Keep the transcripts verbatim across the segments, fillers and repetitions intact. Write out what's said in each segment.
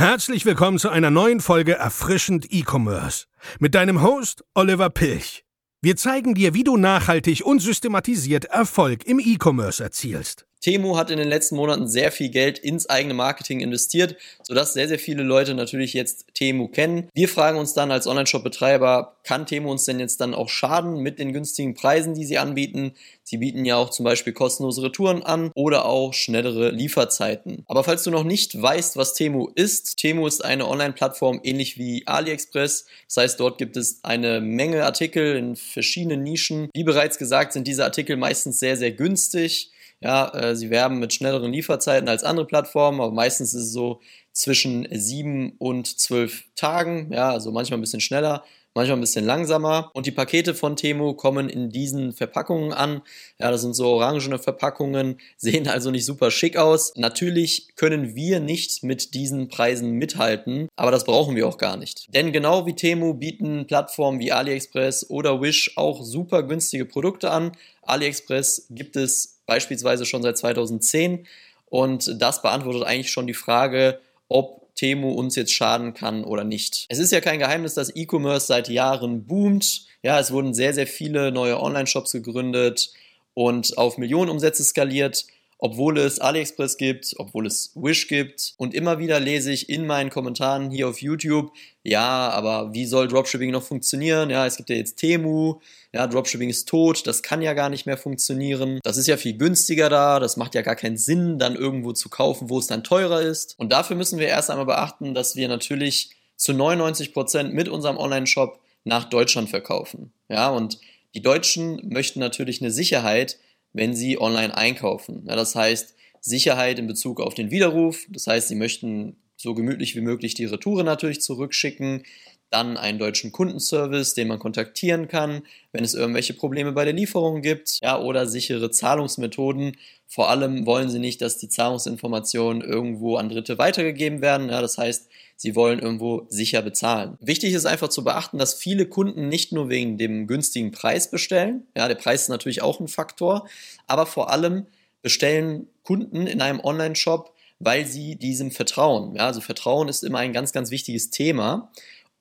Herzlich willkommen zu einer neuen Folge Erfrischend E-Commerce mit deinem Host Oliver Pilch. Wir zeigen dir, wie du nachhaltig und systematisiert Erfolg im E-Commerce erzielst. Temu hat in den letzten Monaten sehr viel Geld ins eigene Marketing investiert, sodass sehr, sehr viele Leute natürlich jetzt Temu kennen. Wir fragen uns dann als Onlineshop-Betreiber, kann Temu uns denn jetzt dann auch schaden mit den günstigen Preisen, die sie anbieten? Sie bieten ja auch zum Beispiel kostenlose Retouren an oder auch schnellere Lieferzeiten. Aber falls du noch nicht weißt, was Temu ist, Temu ist eine Online-Plattform ähnlich wie AliExpress. Das heißt, dort gibt es eine Menge Artikel in verschiedenen Nischen. Wie bereits gesagt, sind diese Artikel meistens sehr, sehr günstig. Ja, äh, sie werben mit schnelleren Lieferzeiten als andere Plattformen, aber meistens ist es so zwischen sieben und zwölf Tagen, ja, also manchmal ein bisschen schneller, manchmal ein bisschen langsamer. Und die Pakete von Temu kommen in diesen Verpackungen an, ja, das sind so orangene Verpackungen, sehen also nicht super schick aus. Natürlich können wir nicht mit diesen Preisen mithalten, aber das brauchen wir auch gar nicht. Denn genau wie Temu bieten Plattformen wie AliExpress oder Wish auch super günstige Produkte an. AliExpress gibt es beispielsweise schon seit zweitausendzehn und das beantwortet eigentlich schon die Frage, ob Temu uns jetzt schaden kann oder nicht. Es ist ja kein Geheimnis, dass E-Commerce seit Jahren boomt. Ja, es wurden sehr, sehr viele neue Online-Shops gegründet und auf Millionenumsätze skaliert, obwohl es AliExpress gibt, obwohl es Wish gibt. Und immer wieder lese ich in meinen Kommentaren hier auf YouTube, ja, aber wie soll Dropshipping noch funktionieren? Ja, es gibt ja jetzt Temu. Ja, Dropshipping ist tot, das kann ja gar nicht mehr funktionieren. Das ist ja viel günstiger da, das macht ja gar keinen Sinn, dann irgendwo zu kaufen, wo es dann teurer ist. Und dafür müssen wir erst einmal beachten, dass wir natürlich zu neunundneunzig Prozent mit unserem Online-Shop nach Deutschland verkaufen. Ja, und die Deutschen möchten natürlich eine Sicherheit, wenn sie online einkaufen. Ja, das heißt, Sicherheit in Bezug auf den Widerruf, das heißt, sie möchten so gemütlich wie möglich die Retouren natürlich zurückschicken, dann einen deutschen Kundenservice, den man kontaktieren kann, wenn es irgendwelche Probleme bei der Lieferung gibt, ja, oder sichere Zahlungsmethoden. Vor allem wollen sie nicht, dass die Zahlungsinformationen irgendwo an Dritte weitergegeben werden, ja, das heißt, sie wollen irgendwo sicher bezahlen. Wichtig ist einfach zu beachten, dass viele Kunden nicht nur wegen dem günstigen Preis bestellen, ja, der Preis ist natürlich auch ein Faktor, aber vor allem bestellen Kunden in einem Online-Shop, weil sie diesem vertrauen, ja, also Vertrauen ist immer ein ganz, ganz wichtiges Thema.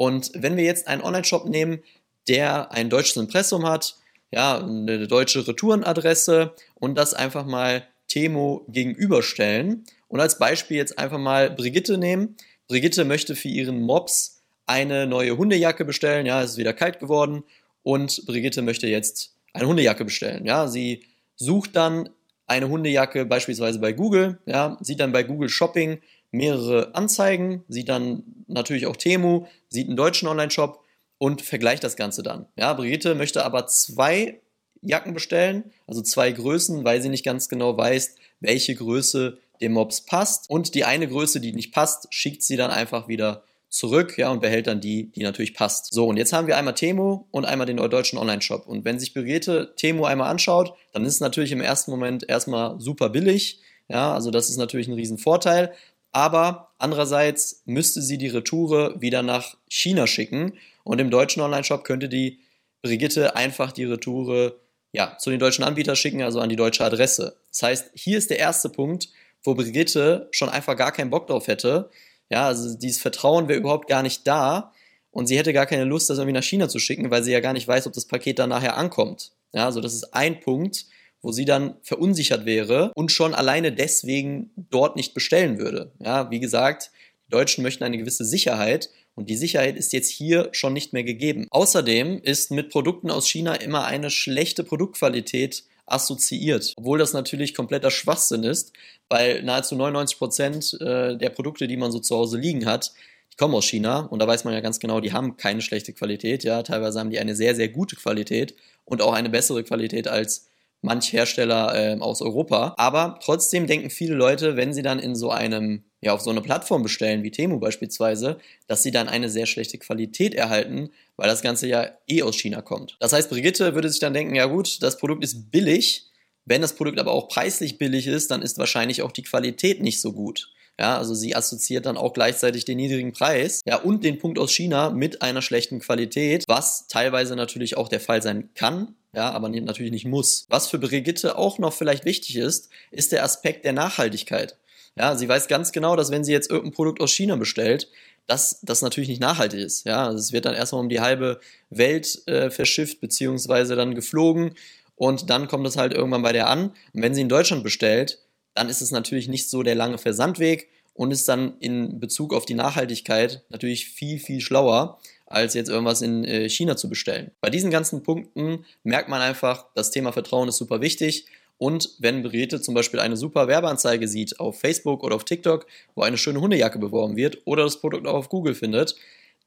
Und wenn wir jetzt einen Online-Shop nehmen, der ein deutsches Impressum hat, ja, eine deutsche Retourenadresse und das einfach mal Temu gegenüberstellen und als Beispiel jetzt einfach mal Brigitte nehmen. Brigitte möchte für ihren Mops eine neue Hundejacke bestellen, ja, es ist wieder kalt geworden und Brigitte möchte jetzt eine Hundejacke bestellen, ja, sie sucht dann eine Hundejacke beispielsweise bei Google, ja, sieht dann bei Google Shopping mehrere Anzeigen, sieht dann natürlich auch Temu, sieht einen deutschen Online-Shop und vergleicht das Ganze dann. Ja, Brigitte möchte aber zwei Jacken bestellen, also zwei Größen, weil sie nicht ganz genau weiß, welche Größe dem Mops passt. Und die eine Größe, die nicht passt, schickt sie dann einfach wieder zurück, ja, und behält dann die, die natürlich passt. So, und jetzt haben wir einmal Temu und einmal den deutschen Online-Shop. Und wenn sich Brigitte Temu einmal anschaut, dann ist es natürlich im ersten Moment erstmal super billig. Ja, also das ist natürlich ein Riesenvorteil. Aber andererseits müsste sie die Retoure wieder nach China schicken und im deutschen Online-Shop könnte die Brigitte einfach die Retoure, ja, zu den deutschen Anbietern schicken, also an die deutsche Adresse. Das heißt, hier ist der erste Punkt, wo Brigitte schon einfach gar keinen Bock drauf hätte. Ja, also dieses Vertrauen wäre überhaupt gar nicht da und sie hätte gar keine Lust, das irgendwie nach China zu schicken, weil sie ja gar nicht weiß, ob das Paket dann nachher ankommt. Ja, also das ist ein Punkt, wo sie dann verunsichert wäre und schon alleine deswegen dort nicht bestellen würde. Ja, wie gesagt, die Deutschen möchten eine gewisse Sicherheit und die Sicherheit ist jetzt hier schon nicht mehr gegeben. Außerdem ist mit Produkten aus China immer eine schlechte Produktqualität assoziiert, obwohl das natürlich kompletter Schwachsinn ist, weil nahezu neunundneunzig Prozent der Produkte, die man so zu Hause liegen hat, die kommen aus China und da weiß man ja ganz genau, die haben keine schlechte Qualität. Ja, teilweise haben die eine sehr, sehr gute Qualität und auch eine bessere Qualität als manch Hersteller äh, aus Europa. Aber trotzdem denken viele Leute, wenn sie dann in so einem, ja, auf so eine Plattform bestellen, wie Temu beispielsweise, dass sie dann eine sehr schlechte Qualität erhalten, weil das Ganze ja eh aus China kommt. Das heißt, Brigitte würde sich dann denken, ja gut, das Produkt ist billig. Wenn das Produkt aber auch preislich billig ist, dann ist wahrscheinlich auch die Qualität nicht so gut. Ja, also sie assoziiert dann auch gleichzeitig den niedrigen Preis, ja, und den Punkt aus China mit einer schlechten Qualität, was teilweise natürlich auch der Fall sein kann, ja, aber natürlich nicht muss. Was für Brigitte auch noch vielleicht wichtig ist, ist der Aspekt der Nachhaltigkeit. Ja, sie weiß ganz genau, dass wenn sie jetzt irgendein Produkt aus China bestellt, dass das natürlich nicht nachhaltig ist. Ja, es wird dann erstmal um die halbe Welt äh, verschifft beziehungsweise dann geflogen und dann kommt das halt irgendwann bei der an. Und wenn sie in Deutschland bestellt, dann ist es natürlich nicht so der lange Versandweg und ist dann in Bezug auf die Nachhaltigkeit natürlich viel, viel schlauer, als jetzt irgendwas in China zu bestellen. Bei diesen ganzen Punkten merkt man einfach, das Thema Vertrauen ist super wichtig. Und wenn Brigitte zum Beispiel eine super Werbeanzeige sieht auf Facebook oder auf TikTok, wo eine schöne Hundejacke beworben wird oder das Produkt auch auf Google findet,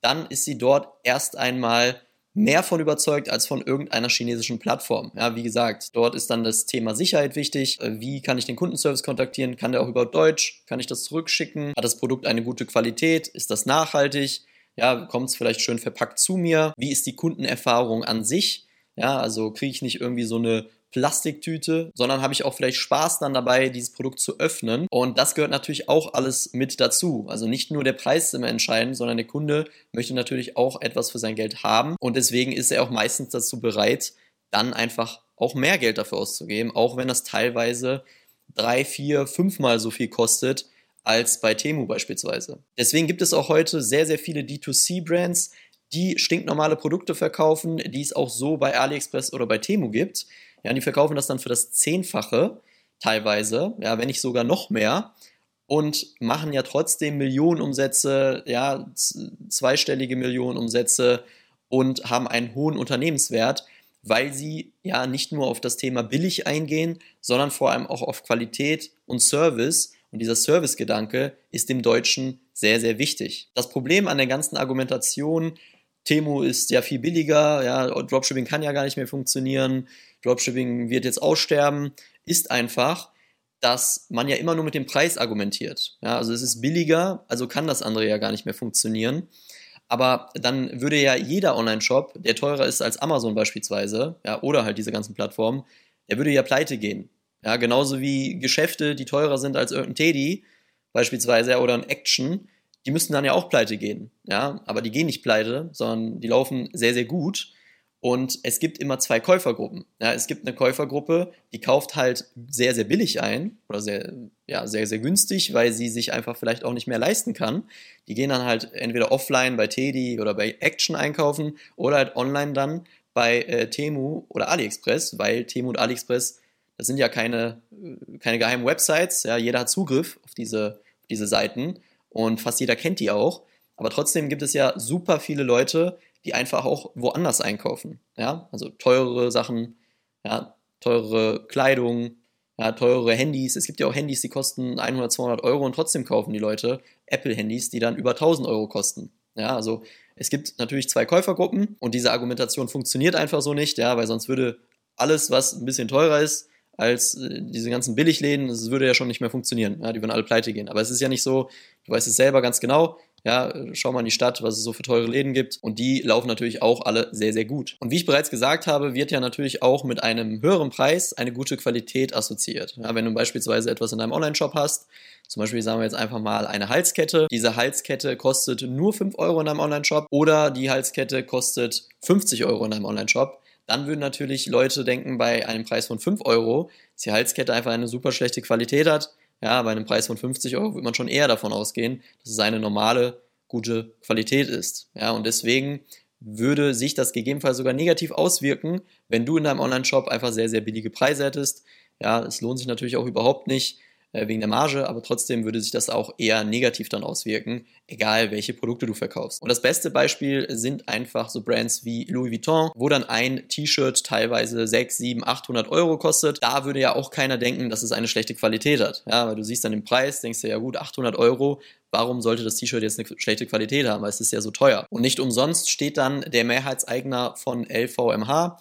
dann ist sie dort erst einmal mehr von überzeugt als von irgendeiner chinesischen Plattform. Ja, wie gesagt, dort ist dann das Thema Sicherheit wichtig. Wie kann ich den Kundenservice kontaktieren? Kann der auch überhaupt Deutsch? Kann ich das zurückschicken? Hat das Produkt eine gute Qualität? Ist das nachhaltig? Ja, kommt es vielleicht schön verpackt zu mir? Wie ist die Kundenerfahrung an sich? Ja, also kriege ich nicht irgendwie so eine Plastiktüte, sondern habe ich auch vielleicht Spaß dann dabei, dieses Produkt zu öffnen. Und das gehört natürlich auch alles mit dazu. Also nicht nur der Preis ist immer entscheidend, sondern der Kunde möchte natürlich auch etwas für sein Geld haben. Und deswegen ist er auch meistens dazu bereit, dann einfach auch mehr Geld dafür auszugeben, auch wenn das teilweise drei, vier, fünfmal so viel kostet als bei Temu beispielsweise. Deswegen gibt es auch heute sehr, sehr viele D zwei C Brands, die stinknormale Produkte verkaufen, die es auch so bei AliExpress oder bei Temu gibt. Ja, die verkaufen das dann für das Zehnfache teilweise, ja, wenn nicht sogar noch mehr und machen ja trotzdem Millionenumsätze, ja, zweistellige Millionenumsätze und haben einen hohen Unternehmenswert, weil sie ja nicht nur auf das Thema billig eingehen, sondern vor allem auch auf Qualität und Service. Und dieser Servicegedanke ist dem Deutschen sehr, sehr wichtig. Das Problem an der ganzen Argumentation, Temu ist ja viel billiger, ja, Dropshipping kann ja gar nicht mehr funktionieren, Dropshipping wird jetzt aussterben, ist einfach, dass man ja immer nur mit dem Preis argumentiert. Ja, also es ist billiger, also kann das andere ja gar nicht mehr funktionieren. Aber dann würde ja jeder Online-Shop, der teurer ist als Amazon beispielsweise, ja, oder halt diese ganzen Plattformen, der würde ja pleite gehen. Ja, genauso wie Geschäfte, die teurer sind als irgendein Teddy beispielsweise oder ein Action, die müssen dann ja auch pleite gehen. Ja, aber die gehen nicht pleite, sondern die laufen sehr, sehr gut. Und es gibt immer zwei Käufergruppen. Ja, es gibt eine Käufergruppe, die kauft halt sehr, sehr billig ein oder sehr, ja, sehr, sehr günstig, weil sie sich einfach vielleicht auch nicht mehr leisten kann. Die gehen dann halt entweder offline bei Teddy oder bei Action einkaufen oder halt online dann bei äh, Temu oder AliExpress, weil Temu und AliExpress, das sind ja keine, keine geheimen Websites. Ja, jeder hat Zugriff auf diese, diese Seiten und fast jeder kennt die auch. Aber trotzdem gibt es ja super viele Leute, die einfach auch woanders einkaufen, ja, also teurere Sachen, ja, teurere Kleidung, ja, teurere Handys, es gibt ja auch Handys, die kosten hundert, zweihundert Euro und trotzdem kaufen die Leute Apple-Handys, die dann über tausend Euro kosten, ja, also es gibt natürlich zwei Käufergruppen und diese Argumentation funktioniert einfach so nicht, ja, weil sonst würde alles, was ein bisschen teurer ist, als diese ganzen Billigläden, das würde ja schon nicht mehr funktionieren, ja, die würden alle pleite gehen, aber es ist ja nicht so, du weißt es selber ganz genau, ja, schau mal in die Stadt, was es so für teure Läden gibt. Und die laufen natürlich auch alle sehr, sehr gut. Und wie ich bereits gesagt habe, wird ja natürlich auch mit einem höheren Preis eine gute Qualität assoziiert. Ja, wenn du beispielsweise etwas in deinem Online-Shop hast, zum Beispiel sagen wir jetzt einfach mal eine Halskette. Diese Halskette kostet nur fünf Euro in deinem Online-Shop oder die Halskette kostet fünfzig Euro in deinem Online-Shop. Dann würden natürlich Leute denken, bei einem Preis von fünf Euro, dass die Halskette einfach eine super schlechte Qualität hat. Ja, bei einem Preis von fünfzig Euro wird man schon eher davon ausgehen, dass es eine normale, gute Qualität ist. Ja, und deswegen würde sich das gegebenenfalls sogar negativ auswirken, wenn du in deinem Online-Shop einfach sehr, sehr billige Preise hättest. Ja, es lohnt sich natürlich auch überhaupt nicht äh, wegen der Marge, aber trotzdem würde sich das auch eher negativ dann auswirken, egal welche Produkte du verkaufst. Und das beste Beispiel sind einfach so Brands wie Louis Vuitton, wo dann ein T-Shirt teilweise sechshundert, siebenhundert, achthundert Euro kostet. Da würde ja auch keiner denken, dass es eine schlechte Qualität hat. Ja, weil du siehst dann den Preis, denkst dir, ja gut, achthundert Euro, warum sollte das T-Shirt jetzt eine schlechte Qualität haben, weil es ist ja so teuer. Und nicht umsonst steht dann der Mehrheitseigner von L V M H,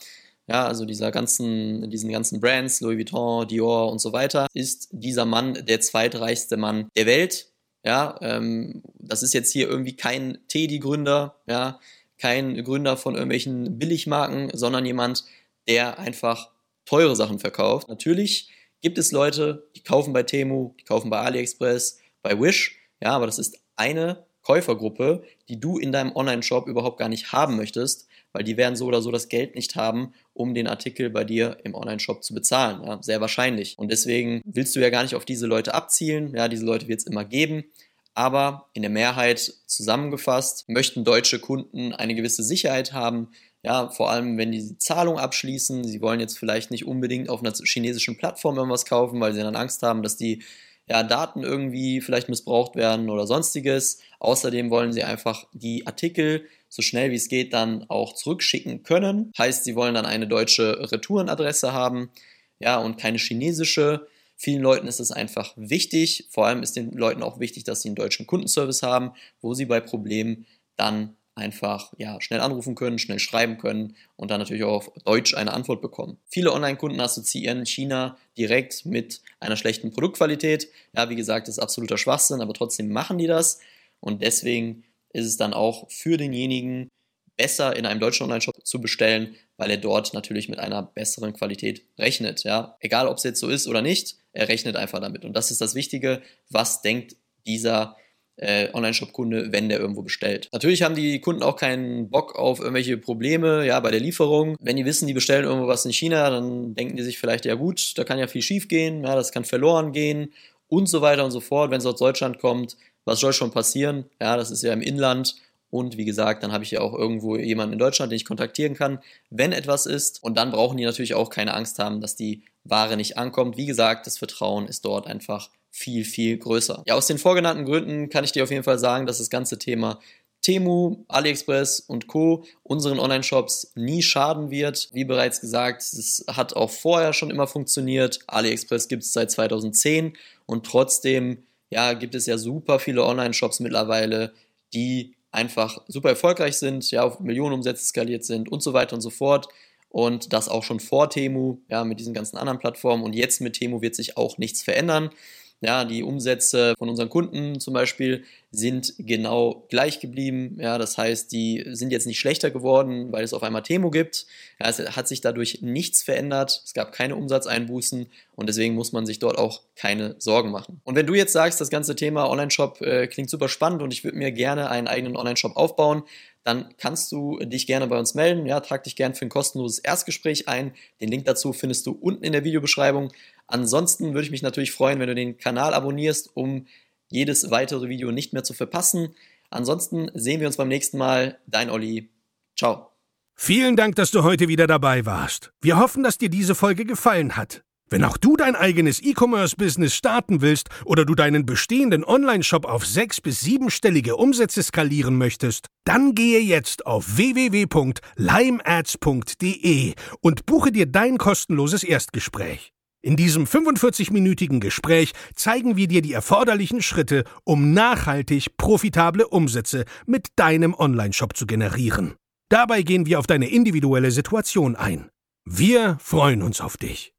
ja, also dieser ganzen, diesen ganzen Brands, Louis Vuitton, Dior und so weiter, ist dieser Mann der zweitreichste Mann der Welt. Ja, ähm, das ist jetzt hier irgendwie kein Teddy-Gründer, ja, kein Gründer von irgendwelchen Billigmarken, sondern jemand, der einfach teure Sachen verkauft. Natürlich gibt es Leute, die kaufen bei Temu, die kaufen bei AliExpress, bei Wish, ja, aber das ist eine Käufergruppe, die du in deinem Online-Shop überhaupt gar nicht haben möchtest, weil die werden so oder so das Geld nicht haben, um den Artikel bei dir im Online-Shop zu bezahlen. Ja, sehr wahrscheinlich. Und deswegen willst du ja gar nicht auf diese Leute abzielen. Ja, diese Leute wird es immer geben. Aber in der Mehrheit zusammengefasst möchten deutsche Kunden eine gewisse Sicherheit haben. Ja, vor allem, wenn die Zahlung abschließen. Sie wollen jetzt vielleicht nicht unbedingt auf einer chinesischen Plattform irgendwas kaufen, weil sie dann Angst haben, dass die ja, Daten irgendwie vielleicht missbraucht werden oder sonstiges. Außerdem wollen sie einfach die Artikel so schnell wie es geht dann auch zurückschicken können. Heißt, sie wollen dann eine deutsche Retourenadresse haben, ja, und keine chinesische. Vielen Leuten ist es einfach wichtig. Vor allem ist den Leuten auch wichtig, dass sie einen deutschen Kundenservice haben, wo sie bei Problemen dann einfach ja, schnell anrufen können, schnell schreiben können und dann natürlich auch auf Deutsch eine Antwort bekommen. Viele Online-Kunden assoziieren China direkt mit einer schlechten Produktqualität. Ja, wie gesagt, das ist absoluter Schwachsinn, aber trotzdem machen die das und deswegen ist es dann auch für denjenigen besser, in einem deutschen Online-Shop zu bestellen, weil er dort natürlich mit einer besseren Qualität rechnet. Ja? Egal, ob es jetzt so ist oder nicht, er rechnet einfach damit. Und das ist das Wichtige, was denkt dieser Online-Shop-Kunde, wenn der irgendwo bestellt. Natürlich haben die Kunden auch keinen Bock auf irgendwelche Probleme, ja, bei der Lieferung. Wenn die wissen, die bestellen irgendwo was in China, dann denken die sich vielleicht, ja gut, da kann ja viel schief gehen, ja, das kann verloren gehen und so weiter und so fort. Wenn es aus Deutschland kommt, was soll schon passieren? Ja, das ist ja im Inland und wie gesagt, dann habe ich ja auch irgendwo jemanden in Deutschland, den ich kontaktieren kann, wenn etwas ist und dann brauchen die natürlich auch keine Angst haben, dass die Ware nicht ankommt. Wie gesagt, das Vertrauen ist dort einfach viel, viel größer. Ja, aus den vorgenannten Gründen kann ich dir auf jeden Fall sagen, dass das ganze Thema Temu, AliExpress und Co. unseren Online-Shops nie schaden wird. Wie bereits gesagt, es hat auch vorher schon immer funktioniert. AliExpress gibt es seit zweitausendzehn und trotzdem ja, gibt es ja super viele Online-Shops mittlerweile, die einfach super erfolgreich sind, ja, auf Millionenumsätze skaliert sind und so weiter und so fort. Und das auch schon vor Temu, ja, mit diesen ganzen anderen Plattformen. Und jetzt mit Temu wird sich auch nichts verändern. Ja, die Umsätze von unseren Kunden zum Beispiel sind genau gleich geblieben. Ja, das heißt, die sind jetzt nicht schlechter geworden, weil es auf einmal Temu gibt. Ja, es hat sich dadurch nichts verändert. Es gab keine Umsatzeinbußen und deswegen muss man sich dort auch keine Sorgen machen. Und wenn du jetzt sagst, das ganze Thema Online-Shop äh, klingt super spannend und ich würde mir gerne einen eigenen Online-Shop aufbauen, dann kannst du dich gerne bei uns melden. Ja, trag dich gerne für ein kostenloses Erstgespräch ein. Den Link dazu findest du unten in der Videobeschreibung. Ansonsten würde ich mich natürlich freuen, wenn du den Kanal abonnierst, um jedes weitere Video nicht mehr zu verpassen. Ansonsten sehen wir uns beim nächsten Mal. Dein Olli. Ciao. Vielen Dank, dass du heute wieder dabei warst. Wir hoffen, dass dir diese Folge gefallen hat. Wenn auch du dein eigenes E-Commerce-Business starten willst oder du deinen bestehenden Online-Shop auf sechs- bis siebenstellige Umsätze skalieren möchtest, dann gehe jetzt auf w w w punkt limeads punkt d e und buche dir dein kostenloses Erstgespräch. In diesem fünfundvierzig-minütigen Gespräch zeigen wir dir die erforderlichen Schritte, um nachhaltig profitable Umsätze mit deinem Online-Shop zu generieren. Dabei gehen wir auf deine individuelle Situation ein. Wir freuen uns auf dich.